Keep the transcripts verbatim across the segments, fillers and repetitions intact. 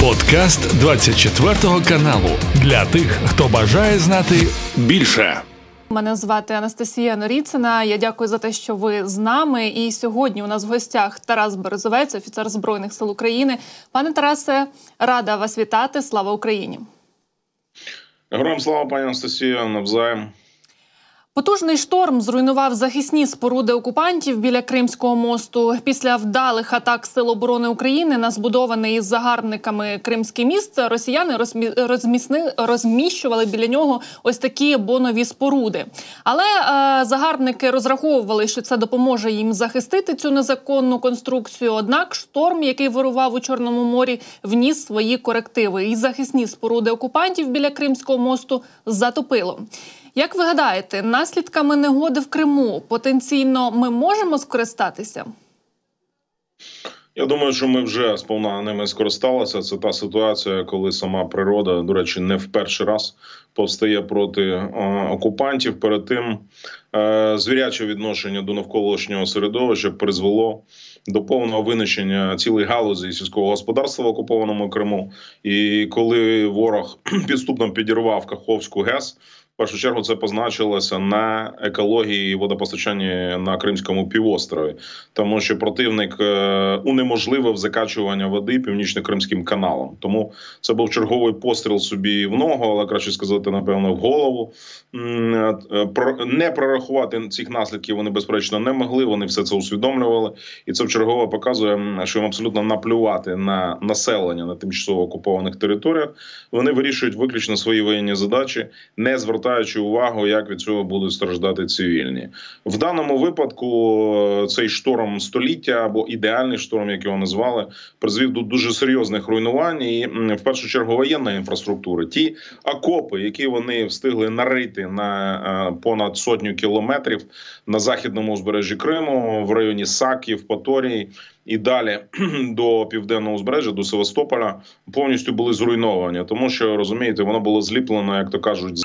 Подкаст двадцять четвертого каналу для тих, хто бажає знати більше. Мене звати Анастасія Норіцина. Я дякую за те, що ви з нами. І сьогодні у нас в гостях Тарас Березовець, офіцер Збройних сил України. Пане Тарасе, рада вас вітати. Слава Україні! Героям слава, пані Анастасія, навзаєм. Потужний шторм зруйнував захисні споруди окупантів біля Кримського мосту. Після вдалих атак Сил оборони України на збудований із загарбниками Кримський міст росіяни розміщували, розміщували біля нього ось такі бонові споруди. Але е, загарбники розраховували, що це допоможе їм захистити цю незаконну конструкцію. Однак шторм, який вирував у Чорному морі, вніс свої корективи. І захисні споруди окупантів біля Кримського мосту затопило. Як ви гадаєте, наслідками негоди в Криму потенційно ми можемо скористатися? Я думаю, що ми вже сповна ними скористалися. Це та ситуація, коли сама природа, до речі, не в перший раз повстає проти окупантів. Перед тим звіряче відношення до навколишнього середовища призвело до повного винищення цілої галузі сільського господарства в окупованому Криму. І коли ворог підступно підірвав Каховську ГЕС, в першу чергу це позначилося на екології і водопостачанні на Кримському півострові, тому що противник унеможливив закачування води Північно-Кримським каналом. Тому це був черговий постріл собі в ногу, але краще сказати, напевно, в голову. Не прорахувати цих наслідків вони, безперечно, не могли, вони все це усвідомлювали. І це вчергове показує, що їм абсолютно наплювати на населення на тимчасово окупованих територіях. Вони вирішують виключно свої воєнні задачі, не звертаючи увагу, як від цього будуть страждати цивільні. В даному випадку цей шторм століття, або ідеальний шторм, як його назвали, призвів до дуже серйозних руйнувань і, в першу чергу, воєнної інфраструктури. Ті окопи, які вони встигли нарити на понад сотню кілометрів на західному узбережжі Криму, в районі Саків, Паторії, і далі до південного узбережжя, до Севастополя, повністю були зруйновані. Тому що, розумієте, воно було зліплено, як то кажуть, з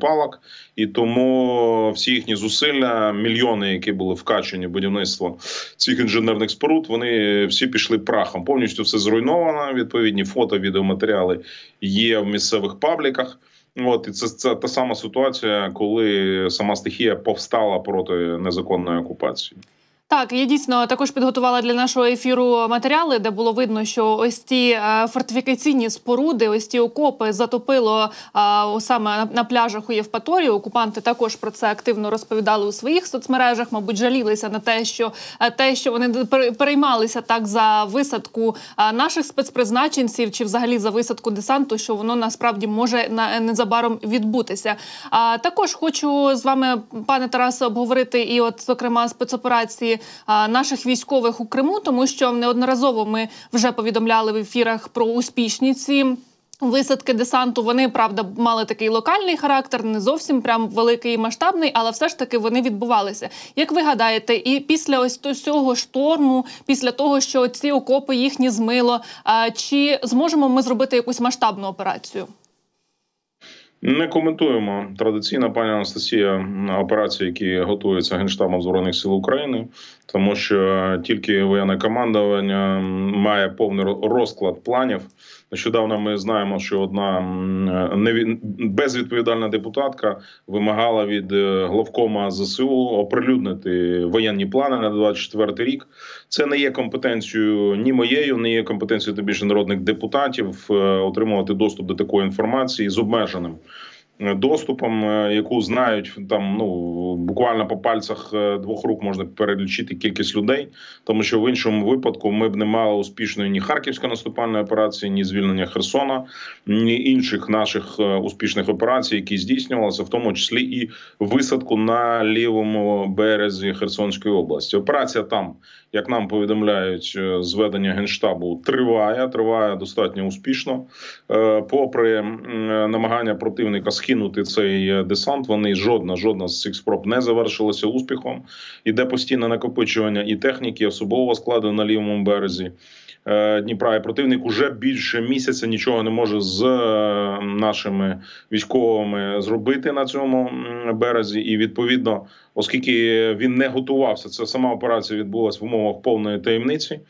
палок. І тому всі їхні зусилля, мільйони, які були вкачені в будівництво цих інженерних споруд, вони всі пішли прахом. Повністю все зруйновано, відповідні фото, відеоматеріали є в місцевих пабліках. От, і це, це та сама ситуація, коли сама стихія повстала проти незаконної окупації. Так, я дійсно також підготувала для нашого ефіру матеріали, де було видно, що ось ті фортифікаційні споруди, ось ті окопи затопило саме на пляжах у Євпаторії. Окупанти також про це активно розповідали у своїх соцмережах, мабуть, жалілися на те, що те, що вони переймалися так за висадку наших спецпризначенців чи взагалі за висадку десанту, що воно насправді може незабаром відбутися. А також хочу з вами, пане Тарасе, обговорити і от, зокрема, спецоперації наших військових у Криму, тому що неодноразово ми вже повідомляли в ефірах про успішні ці висадки десанту. Вони, правда, мали такий локальний характер, не зовсім прям великий і масштабний, але все ж таки вони відбувалися. Як ви гадаєте, і після ось цього шторму, після того, що ці окопи їхні змило, чи зможемо ми зробити якусь масштабну операцію? Не коментуємо традиційно, пані Анастасія, операції, які готуються Генштабом Збройних сил України, тому що тільки воєнне командування має повний розклад планів. Нещодавно ми знаємо, що одна безвідповідальна депутатка вимагала від главкома ЗСУ оприлюднити воєнні плани на двадцять четвертий рік. Це не є компетенцією ні моєю, не є компетенцією тим більше народних депутатів отримувати доступ до такої інформації з обмеженим доступом, яку знають там, ну, буквально по пальцях двох рук можна перелічити кількість людей, тому що в іншому випадку ми б не мали успішної ні Харківської наступальної операції, ні звільнення Херсона, ні інших наших успішних операцій, які здійснювалися, в тому числі і висадку на лівому березі Херсонської області. Операція там, як нам повідомляють зведення Генштабу, триває, триває достатньо успішно. Попри намагання противника кинути цей десант, вони жодна, жодна з цих спроб не завершилася успіхом. Іде постійне накопичування і техніки, і особового складу на лівому березі Дніпра. І противник уже більше місяця нічого не може з нашими військовими зробити на цьому березі. І, відповідно, оскільки він не готувався, це сама операція відбулася в умовах повної таємниці,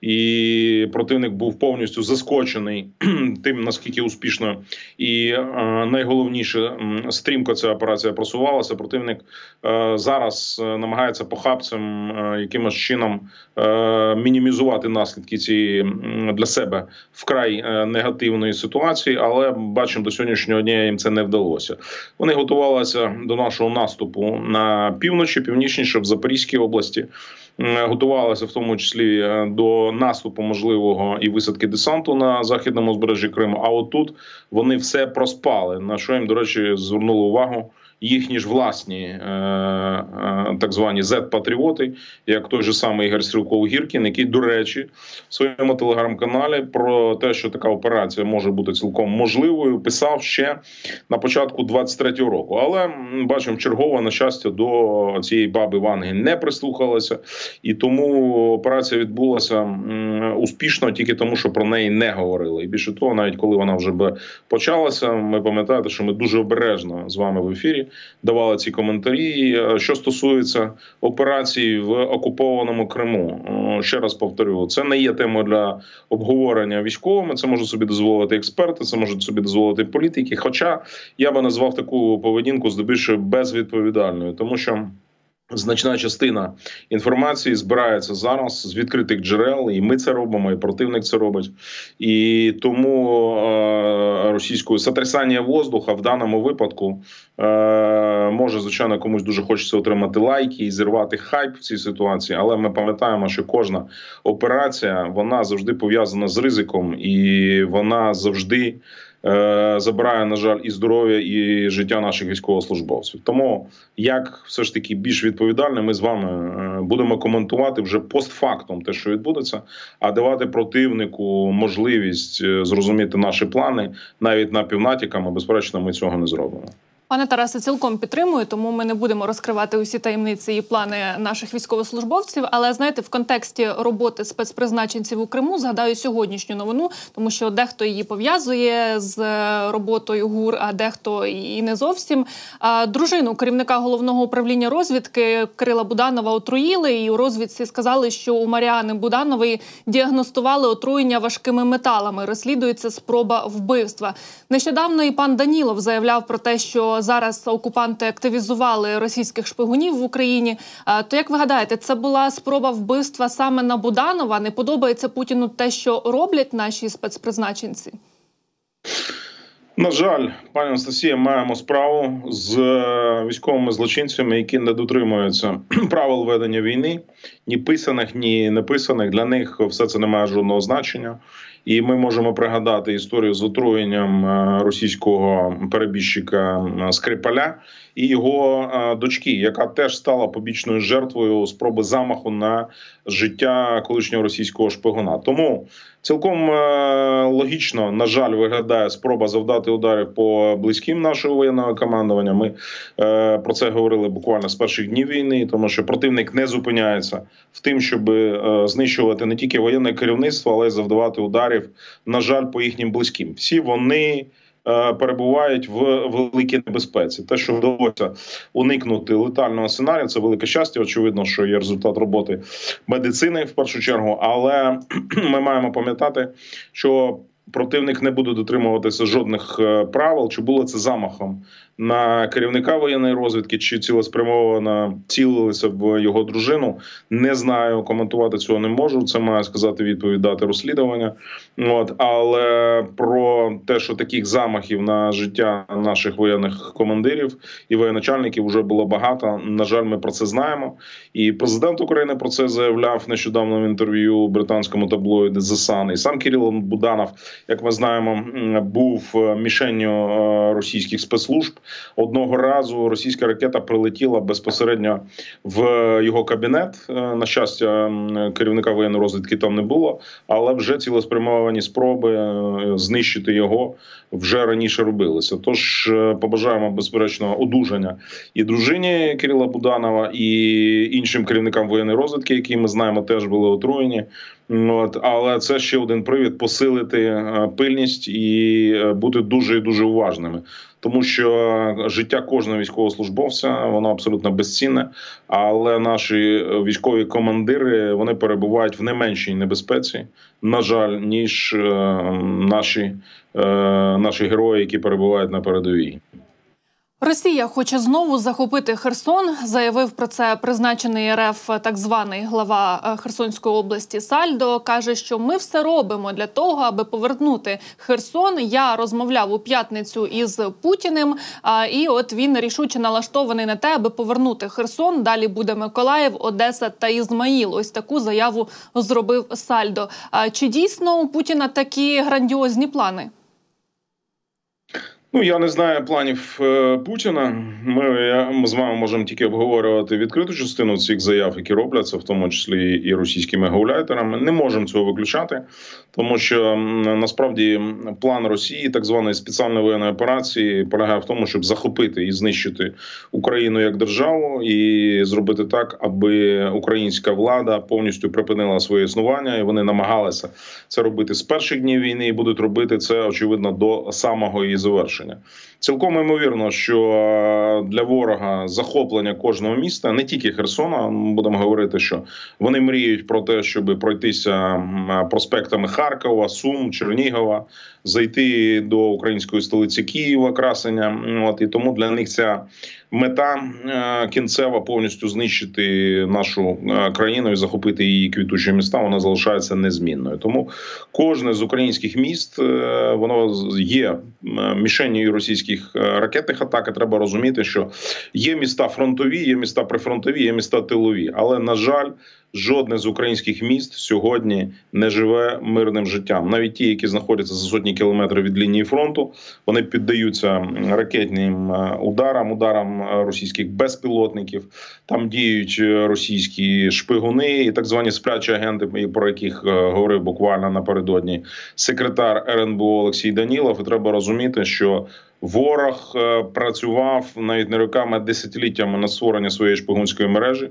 і противник був повністю заскочений тим, наскільки успішно і найголовніше стрімко ця операція просувалася. Противник зараз намагається похапцем якимось чином мінімізувати наслідки цієї для себе вкрай негативної ситуації, але бачимо, до сьогоднішнього дня їм це не вдалося. Вони готувалися до нашого наступу на півночі, північніше, в Запорізькій області. Готувалися в тому числі до наступу можливого і висадки десанту на західному узбережжі Криму. А отут вони все проспали, на що їм, до речі, звернули увагу їхні ж власні е- е- так звані зет-патріоти, як той же самий Ігор Стрєлков-Гіркін, який, до речі, в своєму телеграм-каналі про те, що така операція може бути цілком можливою, писав ще на початку двадцять третього року. Але, бачимо, чергово, на щастя, до цієї баби Ванги не прислухалася, і тому операція відбулася м- успішно тільки тому, що про неї не говорили. І більше того, навіть коли вона вже б почалася, ми пам'ятаємо, що ми дуже обережно з вами в ефірі давали ці коментарі. Що стосується операцій в окупованому Криму, ще раз повторю, це не є темою для обговорення військовими, це можуть собі дозволити експерти, це можуть собі дозволити політики, хоча я би назвав таку поведінку здебільшого безвідповідальною, тому що значна частина інформації збирається зараз з відкритих джерел, і ми це робимо, і противник це робить. І тому е- російською сотрясання воздуха в даному випадку е- може, звичайно, комусь дуже хочеться отримати лайки і зірвати хайп в цій ситуації, але ми пам'ятаємо, що кожна операція, вона завжди пов'язана з ризиком, і вона завжди забирає, на жаль, і здоров'я, і життя наших військовослужбовців. Тому, як все ж таки більш відповідально, ми з вами будемо коментувати вже постфактом те, що відбудеться, а давати противнику можливість зрозуміти наші плани, навіть напівнатяками, безперечно, ми цього не зробимо. Пане Тарасе, цілком підтримую, тому ми не будемо розкривати усі таємниці і плани наших військовослужбовців. Але, знаєте, в контексті роботи спецпризначенців у Криму згадаю сьогоднішню новину, тому що дехто її пов'язує з роботою ГУР, а дехто і не зовсім. Дружину керівника головного управління розвідки Кирила Буданова отруїли, і у розвідці сказали, що у Маріани Буданової діагностували отруєння важкими металами. Розслідується спроба вбивства. Нещодавно і пан Данілов заявляв про те, що зараз окупанти активізували російських шпигунів в Україні. То, як ви гадаєте, це була спроба вбивства саме на Буданова? Не подобається Путіну те, що роблять наші спецпризначенці? На жаль, пані Анастасія, маємо справу з військовими злочинцями, які не дотримуються правил ведення війни. Ні писаних, ні неписаних. Для них все це не має жодного значення. І ми можемо пригадати історію з отруєнням російського перебіжчика Скрипаля і його дочки, яка теж стала побічною жертвою спроби замаху на життя колишнього російського шпигуна. Тому цілком логічно, на жаль, виглядає спроба завдати ударів по близьким нашого воєнного командування. Ми про це говорили буквально з перших днів війни, тому що противник не зупиняється в тим, щоб знищувати не тільки воєнне керівництво, але й завдавати ударів, на жаль, по їхнім близьким. Всі вони перебувають в великій небезпеці. Те, що вдалося уникнути летального сценарію, це велике щастя. Очевидно, що є результат роботи медицини в першу чергу, але ми маємо пам'ятати, що противник не буде дотримуватися жодних правил, чи було це замахом на керівника воєнної розвідки, чи цілеспрямовано цілилися в його дружину. Не знаю, коментувати цього не можу, це має сказати відповідати розслідування. От. Але про те, що таких замахів на життя наших воєнних командирів і воєначальників вже було багато, на жаль, ми про це знаємо. І президент України про це заявляв нещодавно в інтерв'ю британському таблоїду The Sun. І сам Кирило Буданов, як ми знаємо, був мішенню російських спецслужб. Одного разу російська ракета прилетіла безпосередньо в його кабінет. На щастя, керівника воєнної розвідки там не було, але вже цілеспрямовані спроби знищити його вже раніше робилися. Тож побажаємо безперечно одужання і дружині Кирила Буданова, і іншим керівникам воєнної розвідки, які ми знаємо, теж були отруєні. От, але це ще один привід посилити пильність і бути дуже і дуже уважними. Тому що життя кожного військовослужбовця, воно абсолютно безцінне, але наші військові командири, вони перебувають в не меншій небезпеці, на жаль, ніж е, наші, е, наші герої, які перебувають на передовій. Росія хоче знову захопити Херсон, заявив про це призначений РФ так званий глава Херсонської області Сальдо. Каже, що ми все робимо для того, аби повернути Херсон. Я розмовляв у п'ятницю із Путіним, і от він рішуче налаштований на те, аби повернути Херсон. Далі буде Миколаїв, Одеса та Ізмаїл. Ось таку заяву зробив Сальдо. Чи дійсно у Путіна такі грандіозні плани? Ну, я не знаю планів е, Путіна. Ми, я, ми з вами можемо тільки обговорювати відкриту частину цих заяв, які робляться, в тому числі і російськими гауляйтерами. Не можемо цього виключати, тому що насправді план Росії, так званої спеціальної воєнної операції, полягає в тому, щоб захопити і знищити Україну як державу і зробити так, аби українська влада повністю припинила своє існування, і вони намагалися це робити з перших днів війни і будуть робити це, очевидно, до самого її завершення. Цілком ймовірно, що для ворога захоплення кожного міста, не тільки Херсона, будемо говорити, що вони мріють про те, щоб пройтися проспектами Харкова, Сум, Чернігова, зайти до української столиці Києва, Красення. От, і тому для них ця мета кінцева – повністю знищити нашу країну і захопити її квітучі міста, вона залишається незмінною. Тому кожне з українських міст, воно є мішенню російських ракетних атак, і треба розуміти, що є міста фронтові, є міста прифронтові, є міста тилові. Але, на жаль, жодне з українських міст сьогодні не живе мирним життям. Навіть ті, які знаходяться за сотні кілометрів від лінії фронту, вони піддаються ракетним ударам, ударам російських безпілотників. Там діють російські шпигуни і так звані сплячі агенти, про яких говорив буквально напередодні секретар РНБО Олексій Данілов. І треба розуміти, що ворог працював навіть не роками, а десятиліттями на створення своєї шпигунської мережі.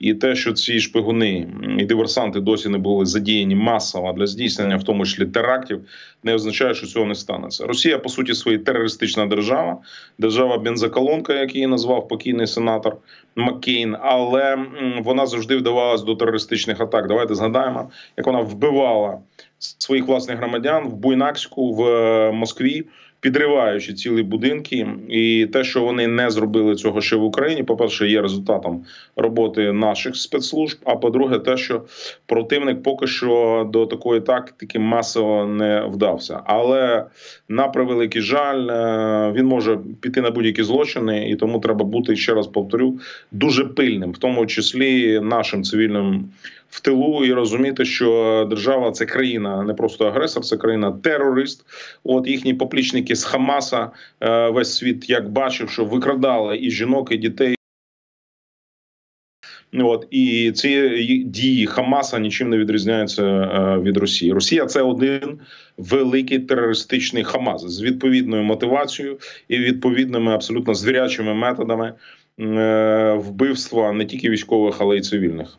І те, що ці шпигуни і диверсанти досі не були задіяні масово для здійснення, в тому числі терактів, не означає, що цього не станеться. Росія, по суті, своя терористична держава, держава-бензоколонка, як її назвав покійний сенатор Маккейн, але вона завжди вдавалась до терористичних атак. Давайте згадаємо, як вона вбивала своїх власних громадян в Буйнакську, в Москві, підриваючи цілі будинки. І те, що вони не зробили цього ще в Україні, по-перше, є результатом роботи наших спецслужб, а по-друге, те, що противник поки що до такої тактики масово не вдався. Але, на превеликий жаль, він може піти на будь-які злочини, і тому треба бути, ще раз повторю, дуже пильним, в тому числі нашим цивільним в тилу, і розуміти, що держава – це країна, не просто агресор, це країна-терорист. От їхні поплічники з Хамаса весь світ, як бачив, що викрадали і жінок, і дітей. От, і ці дії Хамаса нічим не відрізняються від Росії. Росія – це один великий терористичний Хамас з відповідною мотивацією і відповідними абсолютно звірячими методами вбивства не тільки військових, але й цивільних.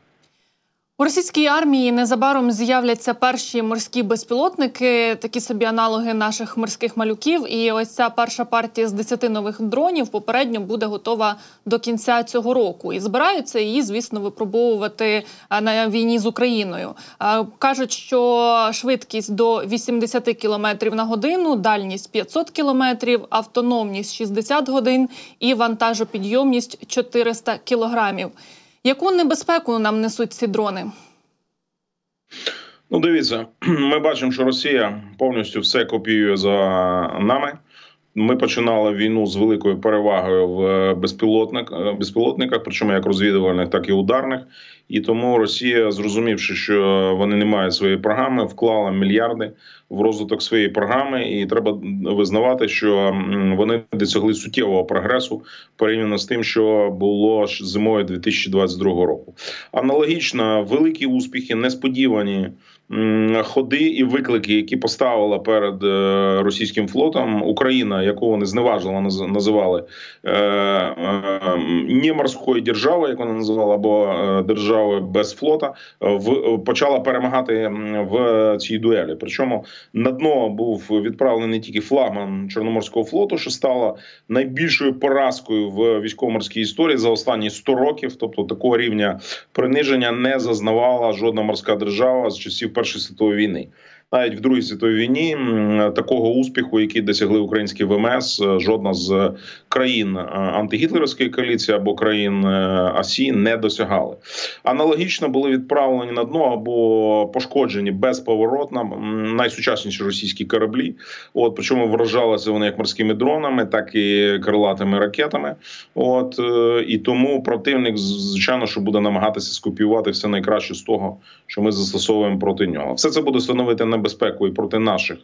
У російській армії незабаром з'являться перші морські безпілотники, такі собі аналоги наших морських малюків. І ось ця перша партія з десяти нових дронів попередньо буде готова до кінця цього року. І збираються її, звісно, випробовувати на війні з Україною. Кажуть, що швидкість до вісімдесят кілометрів на годину, дальність п'ятсот кілометрів, автономність шістдесят годин і вантажопідйомність чотириста кілограмів. Яку небезпеку нам несуть ці дрони? Ну, дивіться, ми бачимо, що Росія повністю все копіює за нами. Ми починали війну з великою перевагою в безпілотниках, безпілотниках, причому як розвідувальних, так і ударних. І тому Росія, зрозумівши, що вони не мають своєї програми, вклала мільярди в розвиток своєї програми. І треба визнавати, що вони досягли суттєвого прогресу порівняно з тим, що було зимою дві тисячі двадцять другого року. Аналогічно, великі успіхи, несподівані ходи і виклики, які поставила перед російським флотом Україна, яку вони зневажливо називали не морською державою, як вона називала, або державою, держави без флота в почала перемагати в цій дуелі. Причому на дно був відправлений тільки флагман Чорноморського флоту, що стало найбільшою поразкою в військово-морській історії за останні сто років. Тобто такого рівня приниження не зазнавала жодна морська держава з часів Першої світової війни. Навіть в Другій світовій війні такого успіху, який досягли українські ВМС, жодна з країн антигітлерівської коаліції або країн АСІ не досягали. Аналогічно були відправлені на дно або пошкоджені безповоротно найсучасніші російські кораблі. От, причому вражалися вони як морськими дронами, так і крилатими ракетами. От, і тому противник, звичайно, що буде намагатися скопіювати все найкраще з того, що ми застосовуємо проти нього. Все це буде становити небезпеку і проти наших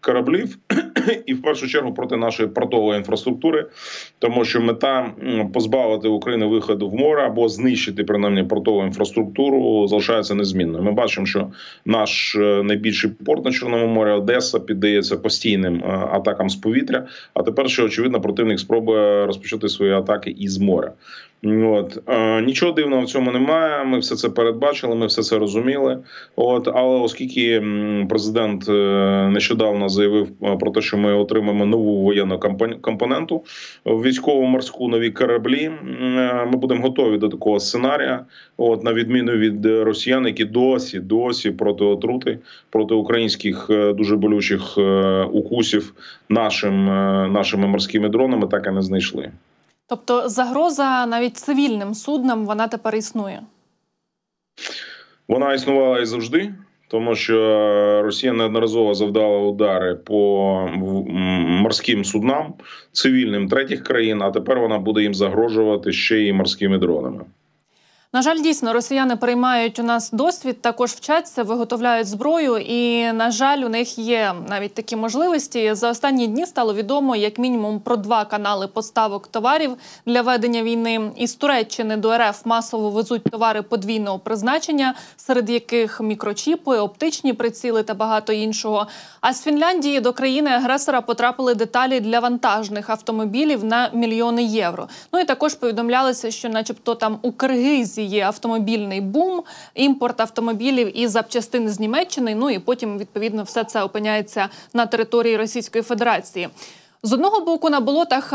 кораблів, і в першу чергу проти нашої портової інфраструктури, тому що мета позбавити Україну виходу в море або знищити, принаймні, портову інфраструктуру залишається незмінною. Ми бачимо, що наш найбільший порт на Чорному морі, Одеса, піддається постійним атакам з повітря, а тепер, що очевидно, противник спробує розпочати свої атаки із моря. От. Нічого дивного в цьому немає, ми все це передбачили, ми все це розуміли. От. Але оскільки президент нещодавно заявив про те, що ми отримаємо нову воєнну компоненту, військово-морську, нові кораблі, ми будемо готові до такого сценарія, от, на відміну від росіян, які досі, досі проти отрути, проти українських дуже болючих укусів нашим, нашими морськими дронами так і не знайшли. Тобто загроза навіть цивільним суднам, вона тепер існує? Вона існувала і завжди, тому що Росія неодноразово завдала удари по морським суднам, цивільним третіх країн, а тепер вона буде їм загрожувати ще й морськими дронами. На жаль, дійсно, росіяни переймають у нас досвід, також вчаться, виготовляють зброю і, на жаль, у них є навіть такі можливості. За останні дні стало відомо як мінімум про два канали поставок товарів для ведення війни. Із Туреччини до РФ масово везуть товари подвійного призначення, серед яких мікрочіпи, оптичні приціли та багато іншого. А з Фінляндії до країни-агресора потрапили деталі для вантажних автомобілів на мільйони євро. Ну і також повідомлялося, що начебто там у Киргизії є автомобільний бум, імпорт автомобілів і запчастин з Німеччини, ну і потім, відповідно, все це опиняється на території Російської Федерації. З одного боку, на болотах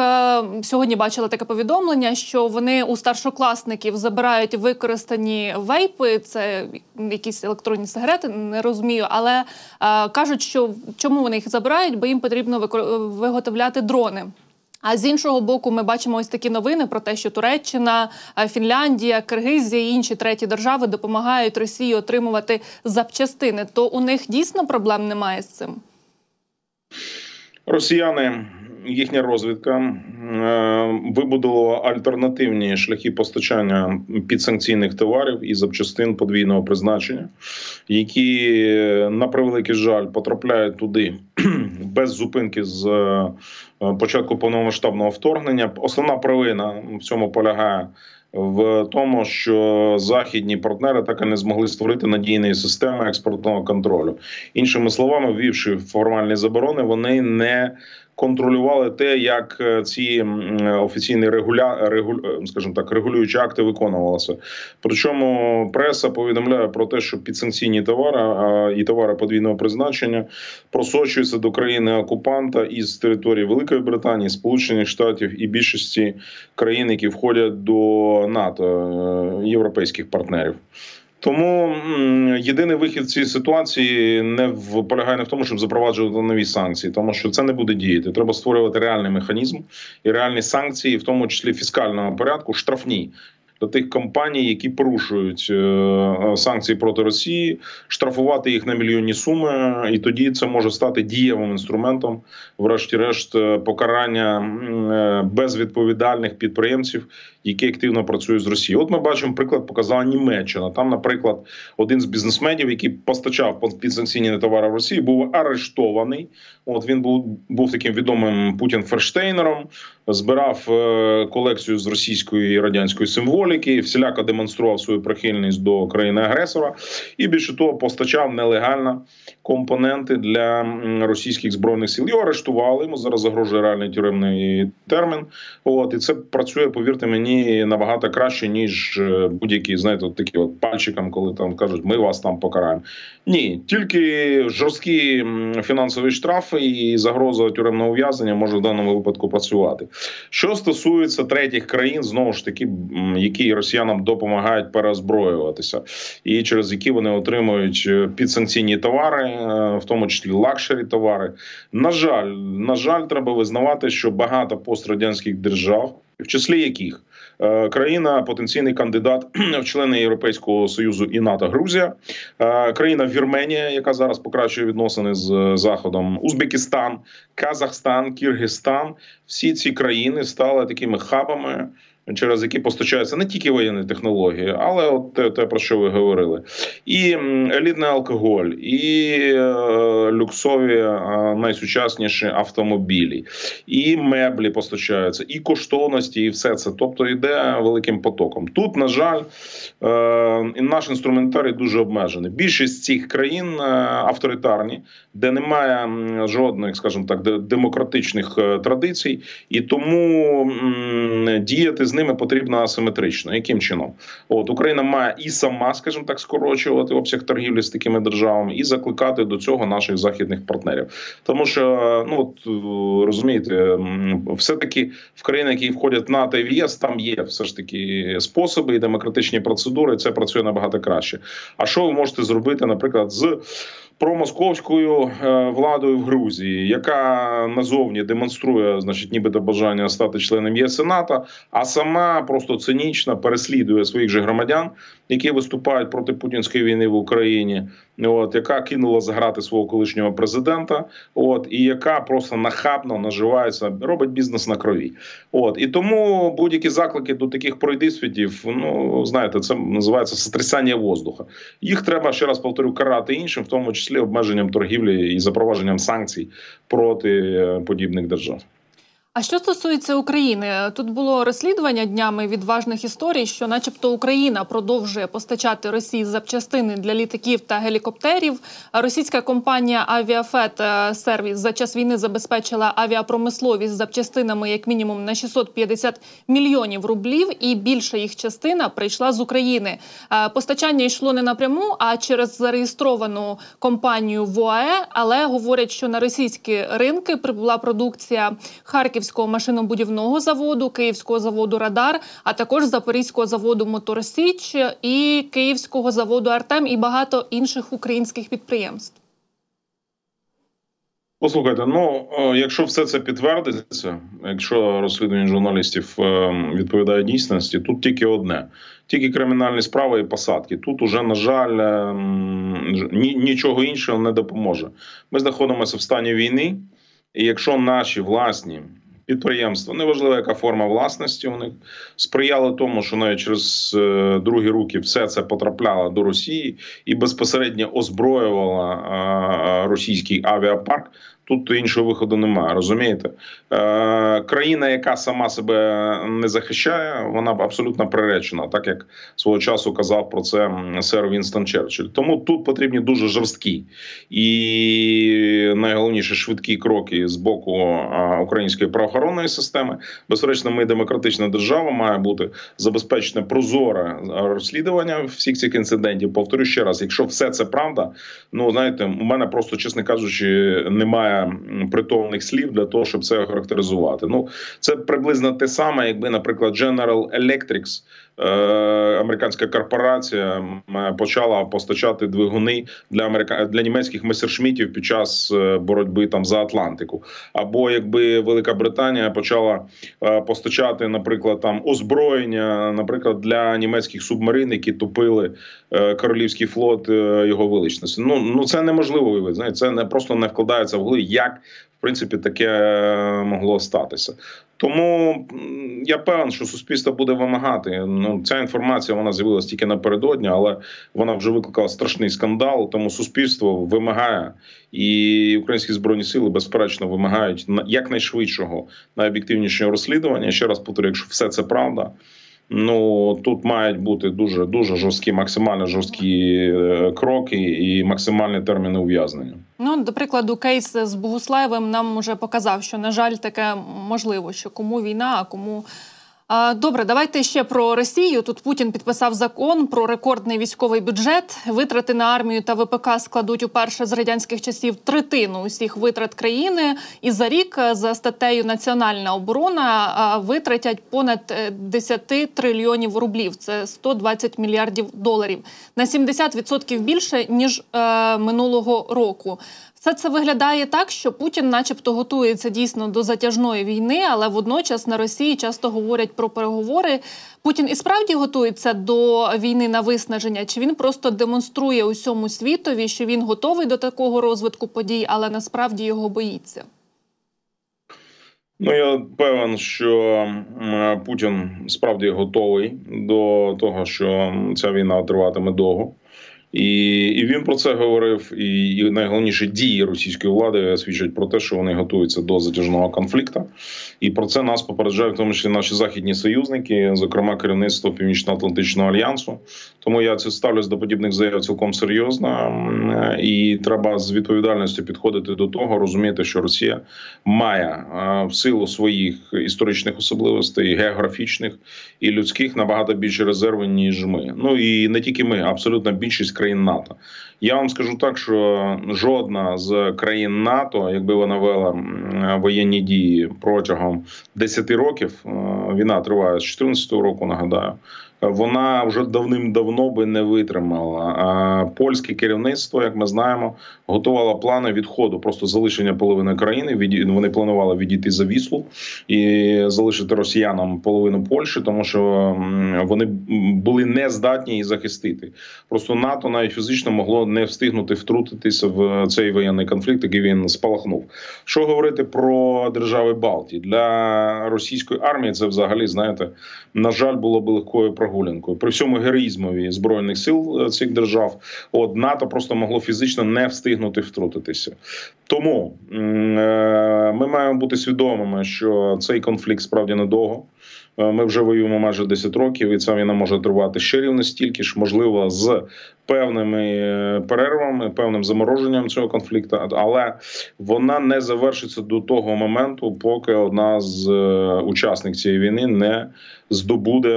сьогодні бачила таке повідомлення, що вони у старшокласників забирають використані вейпи, це якісь електронні сигарети, не розумію, але кажуть, що чому вони їх забирають, бо їм потрібно виготовляти дрони. А з іншого боку, ми бачимо ось такі новини про те, що Туреччина, Фінляндія, Киргизія і інші треті держави допомагають Росії отримувати запчастини. То у них дійсно проблем немає з цим? Росіяни, їхня розвідка вибудувала альтернативні шляхи постачання підсанкційних товарів і запчастин подвійного призначення, які, на превеликий жаль, потрапляють туди без зупинки з початку повномасштабного вторгнення. Основна провина в цьому полягає в тому, що західні партнери так і не змогли створити надійної системи експортного контролю. Іншими словами, ввівши формальні заборони, вони не контролювали те, як ці офіційні регуля... регулю... скажімо так, регулюючі акти виконувалися. Причому преса повідомляє про те, що підсанкційні товари і товари подвійного призначення просочуються до країни-окупанта із території Великої Британії, Сполучених Штатів і більшості країн, які входять до НАТО, європейських партнерів. Тому єдиний вихід цієї ситуації не в, полягає не в тому, щоб запроваджувати нові санкції, тому що це не буде діяти. Треба створювати реальний механізм і реальні санкції, в тому числі фіскального порядку, штрафні. До тих компаній, які порушують санкції проти Росії, штрафувати їх на мільйонні суми, і тоді це може стати дієвим інструментом, врешті-решт, покарання безвідповідальних підприємців, які активно працюють з Росією. От ми бачимо приклад, показала Німеччина. Там, наприклад, один з бізнесменів, який постачав підсанкційні товари в Росії, був арештований. От він був, був таким відомим Путін-ферштейнером, збирав колекцію з російської і радянської символіки, недоліки і всіляко демонстрував свою прихильність до країни-агресора і, більше того, постачав нелегально компоненти для російських збройних сил. Його арештували, йому зараз загрожує реальний тюремний термін. От, і це працює, повірте мені, набагато краще, ніж будь-які, знаєте, от такі от пальчиком, коли там кажуть, ми вас там покараємо. Ні, тільки жорсткі фінансові штрафи і загроза тюремного ув'язнення може в даному випадку працювати. Що стосується третіх країн, знову ж таки, які росіянам допомагають переозброюватися, і через які вони отримують підсанкційні товари, в тому числі лакшері товари. На жаль, на жаль, треба визнавати, що багато пострадянських держав, в числі яких країна, потенційний кандидат в члени Європейського Союзу і НАТО Грузія, країна Вірменія, яка зараз покращує відносини з Заходом, Узбекистан, Казахстан, Киргизстан, всі ці країни стали такими хабами, через які постачаються не тільки воєнні технології, але от те, те, про що ви говорили. І елітний алкоголь, і е, люксові е, найсучасніші автомобілі, і меблі постачаються, і коштовності, і все це. Тобто йде великим потоком. Тут, на жаль, е, наш інструментарій дуже обмежений. Більшість цих країн авторитарні, де немає жодних, скажімо так, демократичних традицій, і тому е, діяти з ними потрібно асиметрично. Яким чином? От, Україна має і сама, скажімо так, скорочувати обсяг торгівлі з такими державами і закликати до цього наших західних партнерів. Тому що, ну от, розумієте, все-таки в країни, які входять в НАТО і в ЄС, там є все ж таки способи і демократичні процедури, і це працює набагато краще. А що ви можете зробити, наприклад, з промосковською владою в Грузії, яка назовні демонструє, значить, нібито бажання стати членом ЄС і НАТО, а сама просто цинічно переслідує своїх же громадян, які виступають проти путінської війни в Україні, от, яка кинула з грати свого колишнього президента, от, і яка просто нахабно наживається, робить бізнес на крові. От, і тому будь-які заклики до таких пройдисвітів, ну, знаєте, це називається сотрясання воздуха. Їх треба, ще раз повторю, карати іншим, в тому числі обмеженням торгівлі і запровадженням санкцій проти подібних держав. А що стосується України? Тут було розслідування днями відважних історій, що начебто Україна продовжує постачати Росії запчастини для літаків та гелікоптерів. Російська компанія «Авіафет Сервіс» за час війни забезпечила авіапромисловість запчастинами як мінімум на шістсот п'ятдесят мільйонів рублів, і більша їх частина прийшла з України. Постачання йшло не напряму, а через зареєстровану компанію ВОАЕ, але говорять, що на російські ринки прибула продукція Харківського машинобудівного заводу, Київського заводу «Радар», а також Запорізького заводу «Моторсіч» і Київського заводу «Артем» і багато інших українських підприємств. Послухайте, ну, якщо все це підтвердиться, якщо розслідування журналістів відповідає дійсності, тут тільки одне. Тільки кримінальні справи і посадки. Тут уже, на жаль, нічого іншого не допоможе. Ми знаходимося в стані війни, і якщо наші власні підприємства, неважливо яка форма власності у них, сприяли тому, що навіть через е, другі руки все це потрапляло до Росії і безпосередньо озброювало е, російський авіапарк, тут іншого виходу немає, розумієте? Е, країна, яка сама себе не захищає, вона абсолютно приречена, так як свого часу казав про це сер Вінстон Черчилль. Тому тут потрібні дуже жорсткі і найголовніше швидкі кроки з боку української правоохоронної системи. Безперечно, ми демократична держава, має бути забезпечене прозоре розслідування всіх цих інцидентів. Повторю ще раз, якщо все це правда, ну, знаєте, у мене просто, чесно кажучи, немає притомних слів для того, щоб це охарактеризувати. Ну, це приблизно те саме, якби, наприклад, General Electric, американська корпорація, почала постачати двигуни для америка... для німецьких месершміттів під час боротьби там за Атлантику. Або якби Велика Британія почала постачати, наприклад, там озброєння, наприклад, для німецьких субмарин, які топили королівський флот його величності. Ну, ну це неможливо виявити, знаєте, це не просто не вкладається в голові, як в принципі таке могло статися. Тому я певен, що суспільство буде вимагати. Ну, ця інформація, вона з'явилась тільки напередодні, але вона вже викликала страшний скандал, тому суспільство вимагає, і українські Збройні Сили, безперечно, вимагають якнайшвидшого, найоб'єктивнішого розслідування. Ще раз повторю, якщо все це правда, Ну, тут мають бути дуже, дуже жорсткі, максимально жорсткі кроки і максимальні терміни ув'язнення. Ну, до прикладу, кейс з Богуслаєвим нам уже показав, що, на жаль, таке можливо, що кому війна, а кому... Добре, давайте ще про Росію. Тут Путін підписав закон про рекордний військовий бюджет. Витрати на армію та ВПК складуть уперше з радянських часів третину усіх витрат країни. І за рік за статтею «Національна оборона» витратять понад десять трильйонів рублів. Це сто двадцять мільярдів доларів. На сімдесят відсотків більше, ніж е, минулого року. Все це виглядає так, що Путін начебто готується дійсно до затяжної війни, але водночас на Росії часто говорять про переговори. Путін і справді готується до війни на виснаження? Чи він просто демонструє усьому світові, що він готовий до такого розвитку подій, але насправді його боїться? Ну, я певен, що Путін справді готовий до того, що ця війна триватиме довго. І, і він про це говорив, і, і найголовніші дії російської влади свідчать про те, що вони готуються до затяжного конфлікту. І про це нас попереджають, в тому числі наші західні союзники, зокрема керівництво Північно-Атлантичного альянсу. Тому я ставлюсь до подібних заяв цілком серйозно. І треба з відповідальністю підходити до того, розуміти, що Росія має в силу своїх історичних особливостей, географічних і людських набагато більше резервів, ніж ми. Ну і не тільки ми, абсолютно більшість країн НАТО. Я вам скажу так, що жодна з країн НАТО, якби вона вела воєнні дії протягом десяти років, війна триває з чотирнадцятого року, нагадаю, вона вже давним-давно би не витримала. Польське керівництво, як ми знаємо, готувало плани відходу, просто залишення половини країни. Вони планували відійти за Віслу і залишити росіянам половину Польщі, тому що вони були не здатні її захистити. Просто НАТО навіть фізично могло не встигнути втрутитися в цей воєнний конфлікт, який він спалахнув. Що говорити про держави Балтії? Для російської армії це взагалі, знаєте, на жаль, було б легкою прогулянкою. При всьому героїзмові Збройних сил цих держав, от НАТО просто могло фізично не встигнути втрутитися. Тому е- ми маємо бути свідомими, що цей конфлікт справді недовго. Ми вже воюємо майже десять років, і ця війна може тривати ще рівно стільки ж, можливо, з певними перервами, певним замороженням цього конфлікту, але вона не завершиться до того моменту, поки одна з учасник цієї війни не здобуде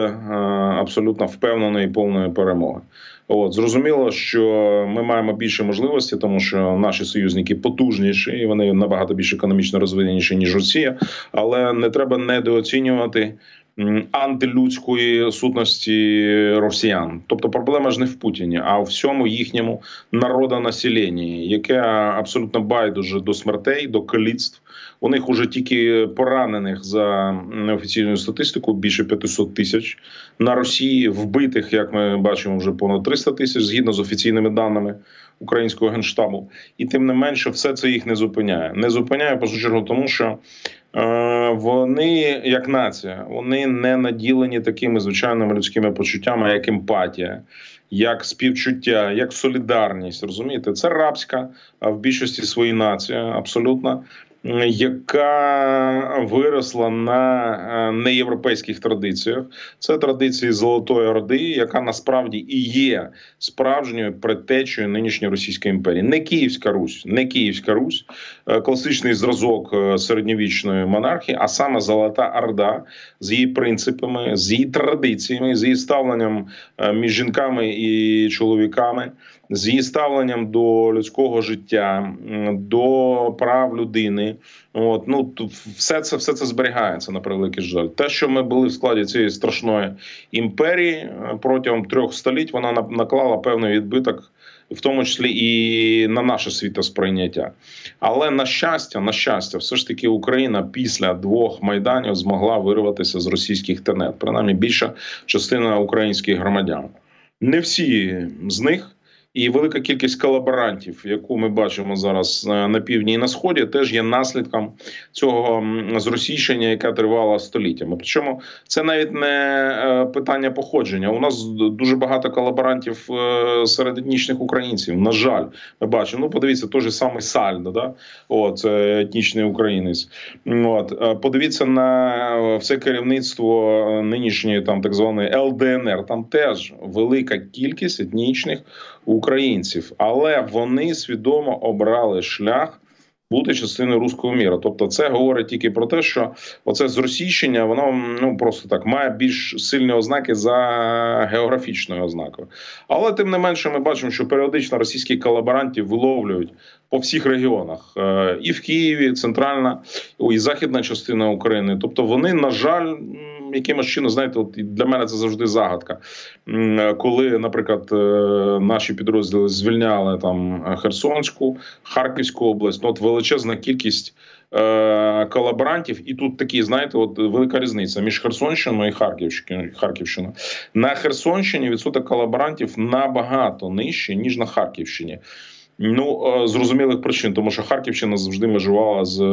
абсолютно впевненої і повної перемоги. От, зрозуміло, що ми маємо більше можливості, тому що наші союзники потужніші, і вони набагато більш економічно розвиненіші, ніж Росія, але не треба недооцінювати антилюдської сутності росіян. Тобто проблема ж не в Путіні, а в всьому їхньому народонаселенні, яке абсолютно байдуже до смертей, до каліцтв. У них уже тільки поранених, за неофіційною статистикою, більше п'ятсот тисяч. На Росії вбитих, як ми бачимо, вже понад триста тисяч, згідно з офіційними даними українського Генштабу. І тим не менше, все це їх не зупиняє. Не зупиняє, по суті, тому що вони, як нація, вони не наділені такими звичайними людськими почуттями, як емпатія, як співчуття, як солідарність, розумієте? Це рабська, в більшості своїй нація, абсолютно, яка виросла на неєвропейських традиціях. Це традиції Золотої Орди, яка насправді і є справжньою предтечею нинішньої Російської імперії. Не Київська Русь, не Київська Русь, класичний зразок середньовічної монархії, а саме Золота Орда з її принципами, з її традиціями, з її ставленням між жінками і чоловіками, з її ставленням до людського життя, до прав людини. От, ну, все це, все це зберігається, на превеликий жаль. Те, що ми були в складі цієї страшної імперії протягом трьох століть, вона наклала певний відбиток, в тому числі і на наше світосприйняття. Але, на щастя, на щастя, все ж таки Україна після двох Майданів змогла вирватися з російських тенет, принаймні більша частина українських громадян. Не всі з них І велика кількість колаборантів, яку ми бачимо зараз на півдні і на сході, теж є наслідком цього зросійщення, яке тривало століттями. Причому це навіть не питання походження. У нас дуже багато колаборантів серед етнічних українців. На жаль, ми бачимо. Ну, подивіться, той же самий Сальдо, да? От, етнічний українець. От, подивіться на все керівництво нинішньої там так званої ЛДНР. Там теж велика кількість етнічних українців, але вони свідомо обрали шлях бути частиною руського міра. Тобто це говорить тільки про те, що оце зросійщення, воно ну, просто так має більш сильні ознаки за географічною ознакою. Але тим не менше ми бачимо, що періодично російські колаборанти виловлюють по всіх регіонах. І в Києві, центральна, і західна частина України. Тобто вони, на жаль, якимось чином, знаєте, от для мене це завжди загадка. Коли, наприклад, наші підрозділи звільняли там Херсонську, Харківську область, ну, от величезна кількість е- колаборантів, і тут такі, знаєте, от велика різниця між Херсонщиною і Харківщиною. На Херсонщині відсоток колаборантів набагато нижче, ніж на Харківщині. Ну, з зрозумілих причин, тому що Харківщина завжди межувала з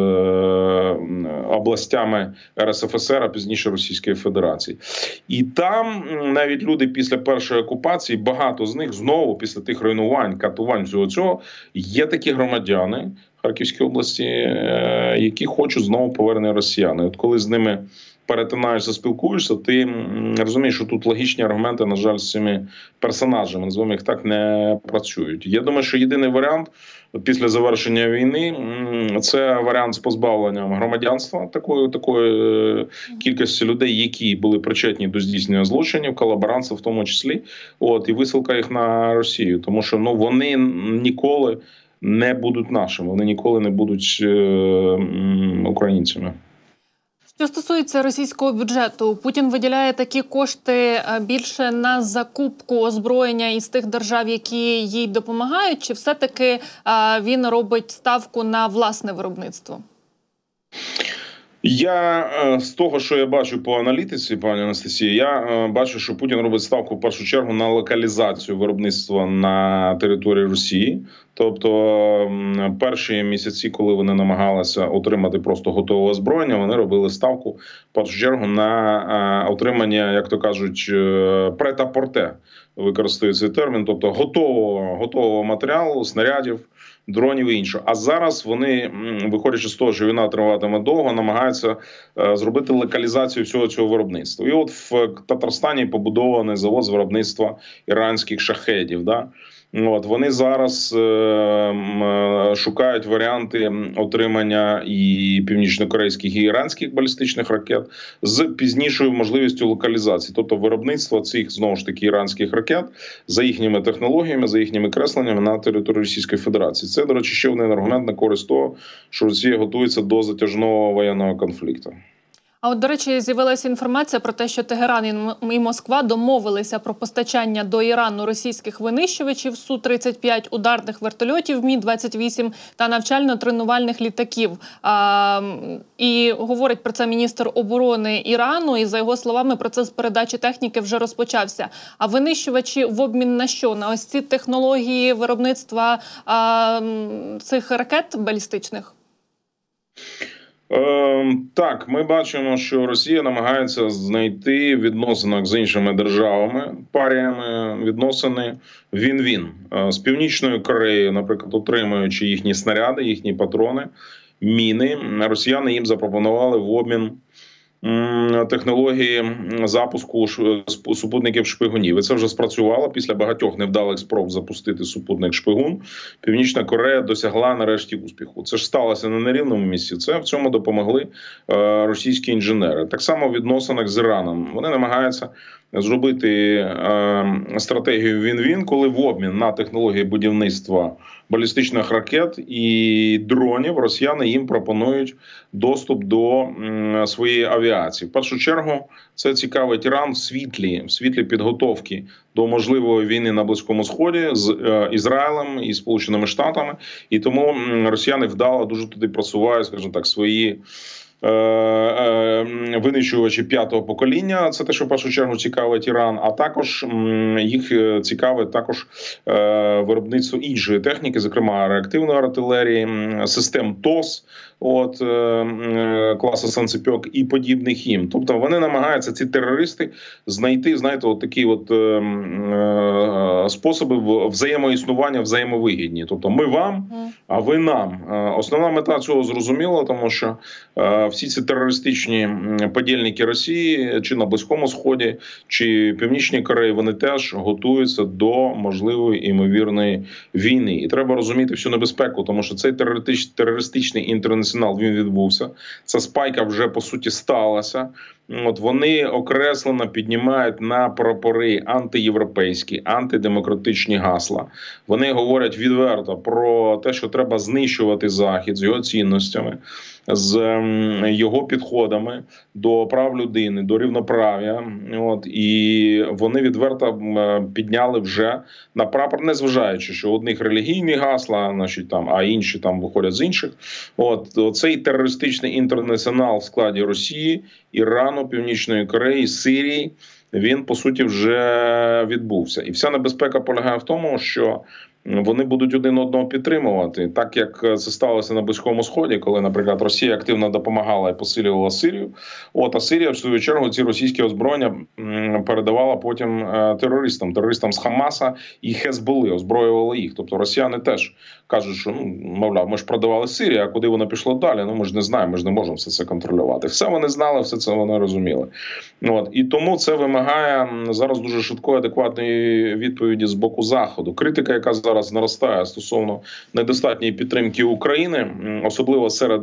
областями РСФСР, а пізніше Російської Федерації. І там навіть люди після першої окупації, багато з них знову після тих руйнувань, катувань, всього цього, є такі громадяни Харківської області, які хочуть знову повернення росіяни. От коли з ними перетинаєшся, спілкуєшся, ти розумієш, що тут логічні аргументи, на жаль, з цими персонажами, називаємо їх так, не працюють. Я думаю, що єдиний варіант після завершення війни – це варіант з позбавленням громадянства такої, такої кількості людей, які були причетні до здійснення злочинів, колаборантів в тому числі, от, і висилка їх на Росію. Тому що ну, вони ніколи не будуть нашими, вони ніколи не будуть е- м- українцями. Що стосується російського бюджету, Путін виділяє такі кошти більше на закупку озброєння із тих держав, які їй допомагають, чи все-таки він робить ставку на власне виробництво? Я з того, що я бачу по аналітиці, пані Анастасія, я бачу, що Путін робить ставку в першу чергу на локалізацію виробництва на території Росії. Тобто перші місяці, коли вони намагалися отримати просто готове озброєння, вони робили ставку в першу чергу на отримання, як то кажуть, прет-а-порте, використовую цей термін, тобто готового, готового матеріалу, снарядів, дронів і іншого. А зараз вони, виходячи з того, що війна триватиме довго, намагаються зробити локалізацію всього цього виробництва. І от в Татарстані побудований завод з виробництва іранських шахедів, да? От, вони зараз е- м- шукають варіанти отримання і північно-корейських, і іранських балістичних ракет з пізнішою можливістю локалізації. Тобто виробництво цих, знову ж таки, іранських ракет за їхніми технологіями, за їхніми кресленнями на території Російської Федерації. Це, до речі, ще один аргумент на користь того, що Росія готується до затяжного воєнного конфлікту. А от, до речі, з'явилася інформація про те, що Тегеран і Москва домовилися про постачання до Ірану російських винищувачів Су тридцять п'ять, ударних вертольотів Мі двадцять вісім та навчально-тренувальних літаків. А, і говорить про це міністр оборони Ірану, і за його словами процес передачі техніки вже розпочався. А винищувачі в обмін на що? На ось ці технології виробництва а, цих ракет балістичних? Е, так, ми бачимо, що Росія намагається знайти в відносинах з іншими державами, паріями, відносини він-він. Е, з Північною Кореєю, наприклад, отримуючи їхні снаряди, їхні патрони, міни, росіяни їм запропонували в обмін технології запуску супутників-шпигунів. І це вже спрацювало після багатьох невдалих спроб запустити супутник-шпигун. Північна Корея досягла нарешті успіху. Це ж сталося не на рівному місці. Це в цьому допомогли російські інженери. Так само в відносинах з Іраном. Вони намагаються зробити стратегію він-він, коли в обмін на технології будівництва балістичних ракет і дронів росіяни їм пропонують доступ до своєї авіації. В першу чергу це цікавить Іран в світлі, в світлі підготовки до можливої війни на Близькому Сході з Ізраїлем і Сполученими Штатами. І тому росіяни вдало дуже туди просувають, скажімо так, свої винищувачі п'ятого покоління, це те, що в першу чергу цікавить Іран, а також їх цікавить також виробництво іншої техніки, зокрема реактивної артилерії, систем ТОС, от класу Санцепьок і подібних їм. Тобто вони намагаються, ці терористи, знайти, знаєте, от такі от способи взаємоіснування взаємовигідні. Тобто ми вам, а ви нам. Основна мета цього зрозуміла, тому що всі ці терористичні подільники Росії, чи на Близькому Сході, чи Північній Кореї, вони теж готуються до можливої імовірної війни. І треба розуміти всю небезпеку, тому що цей терористичний інтернаціонал, він відбувся. Ця спайка вже, по суті, сталася. От вони окреслено піднімають на прапори антиєвропейські, антидемократичні гасла. Вони говорять відверто про те, що треба знищувати Захід з його цінностями, з його підходами до прав людини, до рівноправ'я. От, і вони відверто підняли вже на прапор, незважаючи, що одних релігійні гасла, значить, там, а інші там виходять з інших. От цей терористичний інтернаціонал в складі Росії, Ірану, Північної Кореї, Сирії, він, по суті, вже відбувся. І вся небезпека полягає в тому, що вони будуть один одного підтримувати. Так, як це сталося на Близькому Сході, коли, наприклад, Росія активно допомагала і посилювала Сирію. От, а Сирія, в свою чергу, ці російські озброєння передавала потім терористам. Терористам з Хамаса і Хезболи, озброювали їх. Тобто росіяни теж кажуть, що, ну, мовляв, ми ж продавали Сирію, а куди воно пішло далі? Ну, ми ж не знаємо, ми ж не можемо все це контролювати. Все вони знали, все це вони розуміли. От. І тому це вимагає зараз дуже швидкої, адекватної відповіді з боку Заходу. Критика, яка зараз наростає стосовно недостатньої підтримки України, особливо серед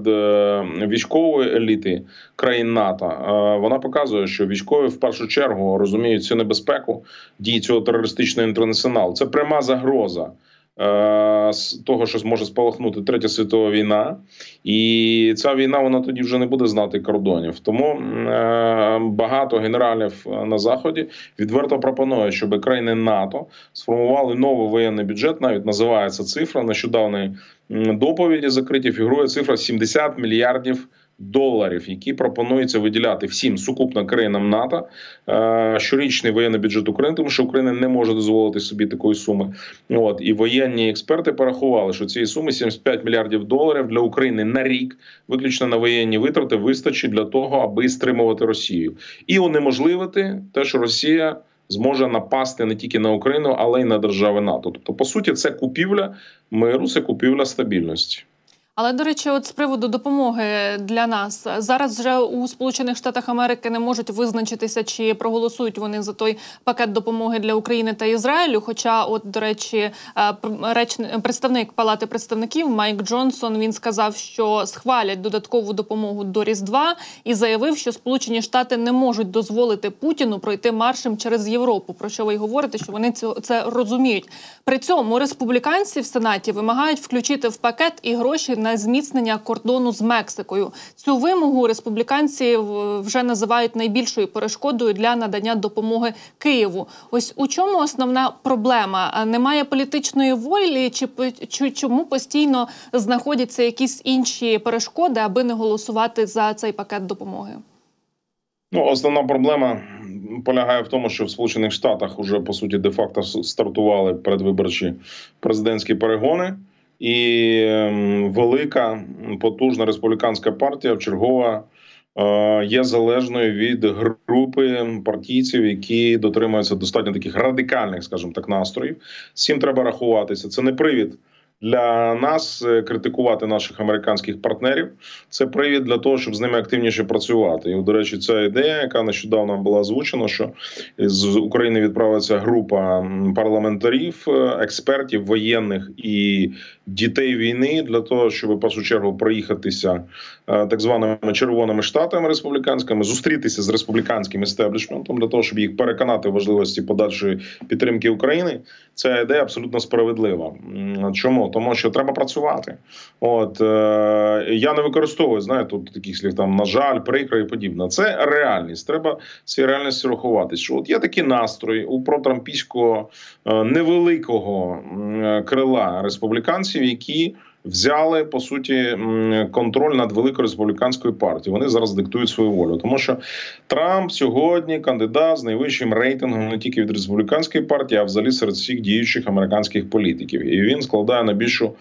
військової еліти країн НАТО. Вона показує, що військові в першу чергу розуміють цю небезпеку дій цього терористичного інтернаціоналу. Це пряма загроза з того, що зможе спалахнути Третя світова війна. І ця війна, вона тоді вже не буде знати кордонів. Тому багато генералів на Заході відверто пропонують, щоб країни НАТО сформували новий воєнний бюджет, навіть називається цифра, нещодавньої доповіді закриті фігурує цифра сімдесят мільярдів доларів, які пропонується виділяти всім сукупно країнам НАТО, щорічний воєнний бюджет України, тому що Україна не може дозволити собі такої суми. От, і воєнні експерти порахували, що цієї суми сімдесят п'ять мільярдів доларів для України на рік, виключно на воєнні витрати, вистачить для того, аби стримувати Росію. І унеможливити те, що Росія зможе напасти не тільки на Україну, але й на держави НАТО. Тобто, по суті, це купівля миру, це купівля стабільності. Але, до речі, от з приводу допомоги для нас. Зараз вже у Сполучених Штатах Америки не можуть визначитися, чи проголосують вони за той пакет допомоги для України та Ізраїлю. Хоча, от, до речі, представник Палати представників Майк Джонсон, він сказав, що схвалять додаткову допомогу до Різдва і заявив, що Сполучені Штати не можуть дозволити Путіну пройти маршем через Європу. Про що ви й говорите, що вони це розуміють. При цьому республіканці в Сенаті вимагають включити в пакет і гроші на зміцнення кордону з Мексикою. Цю вимогу республіканці вже називають найбільшою перешкодою для надання допомоги Києву. Ось у чому основна проблема? Немає політичної волі, чи, чи чому постійно знаходяться якісь інші перешкоди, аби не голосувати за цей пакет допомоги? Ну, основна проблема полягає в тому, що в Сполучених Штатах уже, по суті, де-факто стартували передвиборчі президентські перегони. І велика, потужна республіканська партія вчергове є залежною від групи партійців, які дотримуються достатньо таких радикальних, скажімо так, настроїв. З цим треба рахуватися. Це не привід для нас критикувати наших американських партнерів. Це привід для того, щоб з ними активніше працювати. І, до речі, ця ідея, яка нещодавно була озвучена, що з України відправиться група парламентарів, експертів, воєнних і дітей війни для того, щоб, в першу чергу, проїхатися так званими червоними штатами республіканськими, зустрітися з республіканським істеблішментом для того, щоб їх переконати в важливості подальшої підтримки України. Ця ідея абсолютно справедлива. Чому? Тому що треба працювати. От, е, я не використовую, знаєте, тут таких слів, там, на жаль, прикро і подібне. Це реальність. Треба з цією реальністю рахуватись. Що от є такі настрої у протрампійського е, невеликого е, крила республіканців, які взяли, по суті, контроль над Великою Республіканською партією. Вони зараз диктують свою волю. Тому що Трамп сьогодні кандидат з найвищим рейтингом не тільки від Республіканської партії, а взагалі серед всіх діючих американських політиків. І він складає найбільшу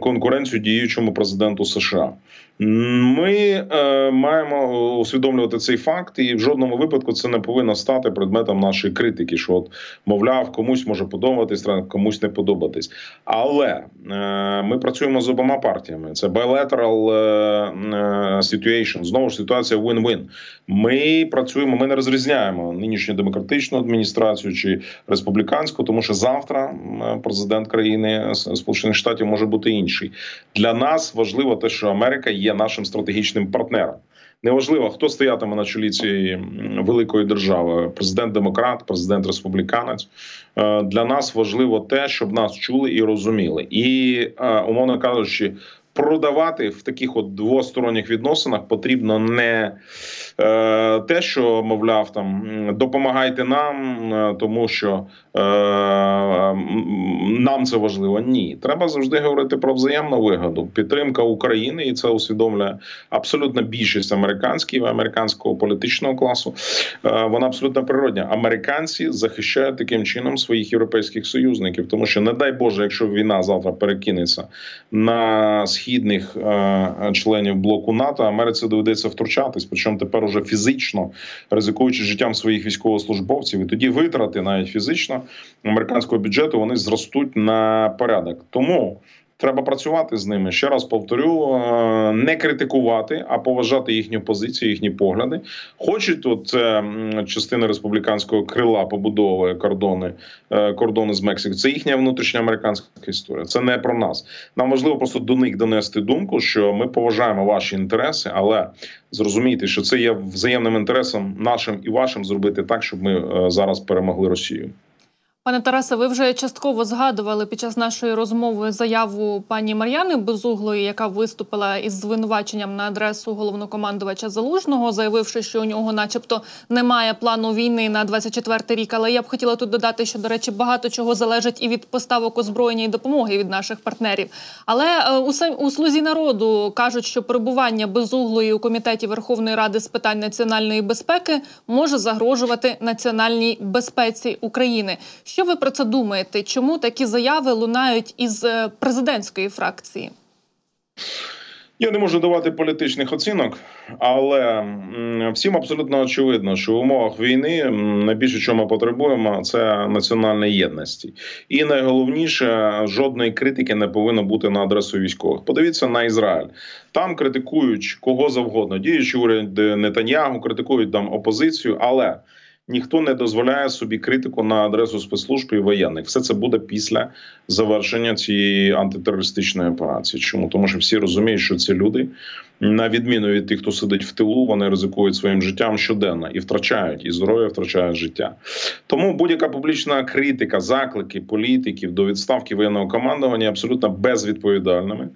конкуренцію діючому президенту США. Ми е, маємо усвідомлювати цей факт, і в жодному випадку це не повинно стати предметом нашої критики, що, от, мовляв, комусь може подобатись, комусь не подобатись. Але е, ми працюємо з обома партіями. Це bilateral е, situation, знову ж ситуація win-win. Ми працюємо, ми не розрізняємо нинішню демократичну адміністрацію чи республіканську, тому що завтра президент країни Сполучених Штатів може бути інший. Для нас важливо те, що Америка є нашим стратегічним партнером. Неважливо, хто стоятиме на чолі цієї великої держави. Президент-демократ, президент-республіканець. Для нас важливо те, щоб нас чули і розуміли. І, умовно кажучи, продавати в таких от двосторонніх відносинах потрібно не е, те, що, мовляв, там допомагайте нам, е, тому що е, нам це важливо. Ні. Треба завжди говорити про взаємну вигоду. Підтримка України, і це усвідомлює абсолютна більшість американських, американського політичного класу, е, вона абсолютно природня. Американці захищають таким чином своїх європейських союзників, тому що, не дай Боже, якщо війна завтра перекинеться на схід, східних е, членів блоку НАТО, Америці доведеться втручатись, причому тепер уже фізично, ризикуючи життям своїх військовослужбовців. І тоді витрати навіть фізично американського бюджету, вони зростуть на порядок. Тому треба працювати з ними. Ще раз повторю, не критикувати, а поважати їхню позицію, їхні погляди. Хочуть от частини республіканського крила побудови кордони, кордони з Мексикою. Це їхня внутрішня американська історія. Це не про нас. Нам важливо просто до них донести думку, що ми поважаємо ваші інтереси, але зрозумійте, що це є взаємним інтересом нашим і вашим зробити так, щоб ми зараз перемогли Росію. Пане Тарасе, ви вже частково згадували під час нашої розмови заяву пані Мар'яни Безуглої, яка виступила із звинуваченням на адресу головнокомандувача Залужного, заявивши, що у нього начебто немає плану війни на двадцять четвертий рік. Але я б хотіла тут додати, що, до речі, багато чого залежить і від поставок озброєння і допомоги від наших партнерів. Але у «Слузі народу» кажуть, що перебування Безуглої у Комітеті Верховної Ради з питань національної безпеки може загрожувати національній безпеці України. Що ви про це думаєте? Чому такі заяви лунають із президентської фракції? Я не можу давати політичних оцінок, але всім абсолютно очевидно, що в умовах війни найбільше, чого ми потребуємо, це національної єдності. І найголовніше, жодної критики не повинно бути на адресу військових. Подивіться на Ізраїль. Там критикують кого завгодно. Діючий уряд Нетаньягу, критикують там опозицію, але ніхто не дозволяє собі критику на адресу спецслужб і воєнних. Все це буде після завершення цієї антитерористичної операції. Чому? Тому що всі розуміють, що ці люди, на відміну від тих, хто сидить в тилу, вони ризикують своїм життям щоденно і втрачають, і здоров'я, втрачають життя. Тому будь-яка публічна критика, заклики політиків до відставки воєнного командування абсолютно безвідповідальними.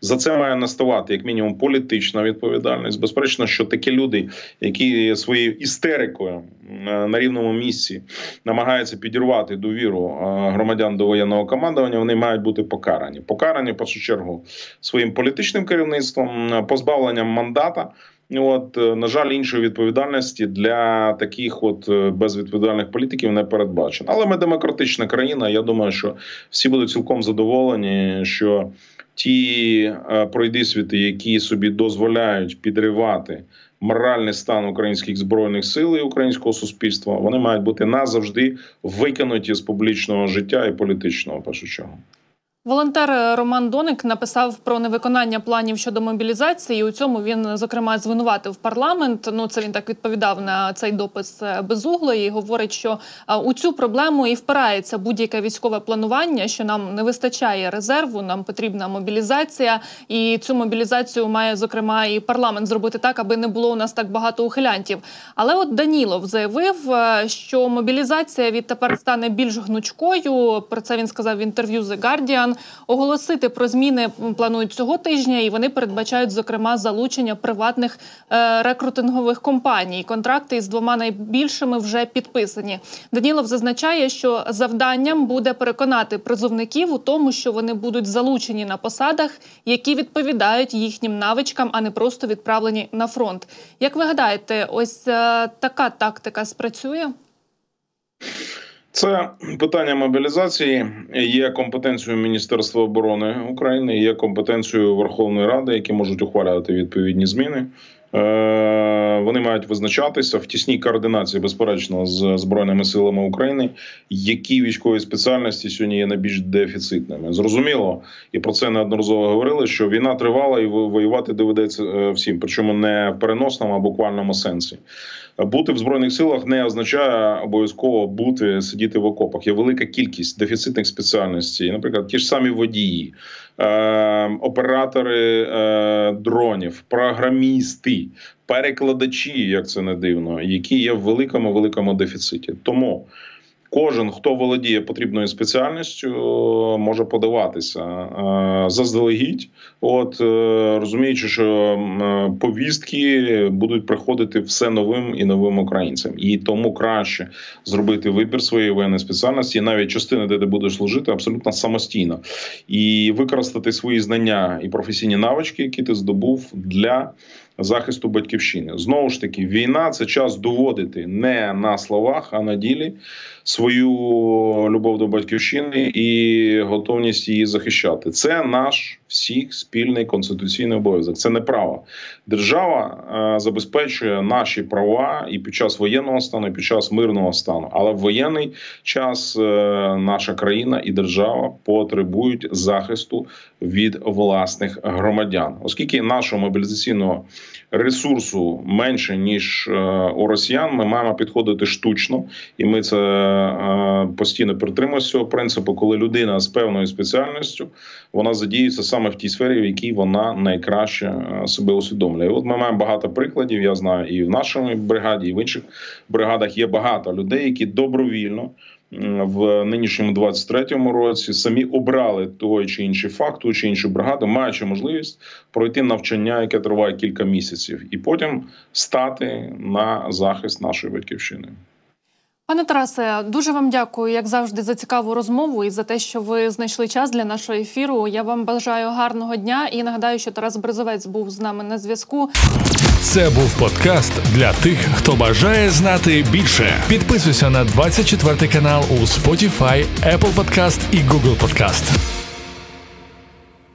За це має наставати, як мінімум, політична відповідальність. Безперечно, що такі люди, які своєю істерикою на рівному місці намагаються підірвати довіру громадян до воєнного командування, вони мають бути покарані. Покарані, в першу чергу, своїм політичним керівництвом, позбавленням мандата. От, на жаль, іншої відповідальності для таких от безвідповідальних політиків не передбачено. Але ми демократична країна, я думаю, що всі будуть цілком задоволені, що ті пройдисвіти, які собі дозволяють підривати моральний стан українських збройних сил і українського суспільства, вони мають бути назавжди викинуті з публічного життя і політичного, в першу чергу. Волонтер Роман Доник написав про невиконання планів щодо мобілізації. У цьому він, зокрема, звинуватив парламент. Ну, це він так відповідав на цей допис Безуглої. Говорить, що у цю проблему і впирається будь-яке військове планування, що нам не вистачає резерву, нам потрібна мобілізація. І цю мобілізацію має, зокрема, і парламент зробити так, аби не було у нас так багато ухилянтів. Але от Данілов заявив, що мобілізація відтепер стане більш гнучкою. Про це він сказав в інтерв'ю The Guardian. Путін оголосити про зміни планують цього тижня, і вони передбачають, зокрема, залучення приватних е, рекрутингових компаній. Контракти із двома найбільшими вже підписані. Данілов зазначає, що завданням буде переконати призовників у тому, що вони будуть залучені на посадах, які відповідають їхнім навичкам, а не просто відправлені на фронт. Як ви гадаєте, ось е, така тактика спрацює? Це питання мобілізації є компетенцією Міністерства оборони України, є компетенцією Верховної Ради, які можуть ухвалювати відповідні зміни. Вони мають визначатися в тісній координації, безперечно, з Збройними силами України, які військові спеціальності сьогодні є найбільш дефіцитними. Зрозуміло, і про це неодноразово говорили, що війна тривала і воювати доведеться всім, причому не в переносному, а буквальному сенсі. Бути в Збройних силах не означає обов'язково бути, сидіти в окопах. Є велика кількість дефіцитних спеціальностей, наприклад, ті ж самі водії, оператори дронів, програмісти, перекладачі, як це не дивно, які є в великому-великому дефіциті. Тому кожен, хто володіє потрібною спеціальністю, може подаватися заздалегідь, от, розуміючи, що повістки будуть приходити все новим і новим українцям. І тому краще зробити вибір своєї воєнної спеціальності, навіть частини, де ти будеш служити, абсолютно самостійно. І використати свої знання і професійні навички, які ти здобув для захисту батьківщини. Знову ж таки, війна – це час доводити не на словах, а на ділі свою любов до батьківщини і готовність її захищати. Це наш всіх спільний конституційний обов'язок. Це не право. Держава е, забезпечує наші права і під час воєнного стану, і під час мирного стану. Але в воєнний час е, наша країна і держава потребують захисту від власних громадян. Оскільки нашого мобілізаційного ресурсу менше, ніж у росіян, ми маємо підходити штучно, і ми це постійно притримуємося цього принципу, коли людина з певною спеціальністю, вона задіється саме в тій сфері, в якій вона найкраще себе усвідомлює. І от ми маємо багато прикладів, я знаю, і в нашій бригаді, і в інших бригадах є багато людей, які добровільно в нинішньому двадцять третьому році самі обрали той чи інший факт, ту чи іншу бригаду, маючи можливість пройти навчання, яке триває кілька місяців, і потім стати на захист нашої батьківщини. Пане Тарасе, дуже вам дякую, як завжди, за цікаву розмову і за те, що ви знайшли час для нашого ефіру. Я вам бажаю гарного дня і нагадаю, що Тарас Березовець був з нами на зв'язку. Це був подкаст для тих, хто бажає знати більше. Підписуйся на двадцять четвертий канал у Spotify, Apple Podcast і Google Podcast.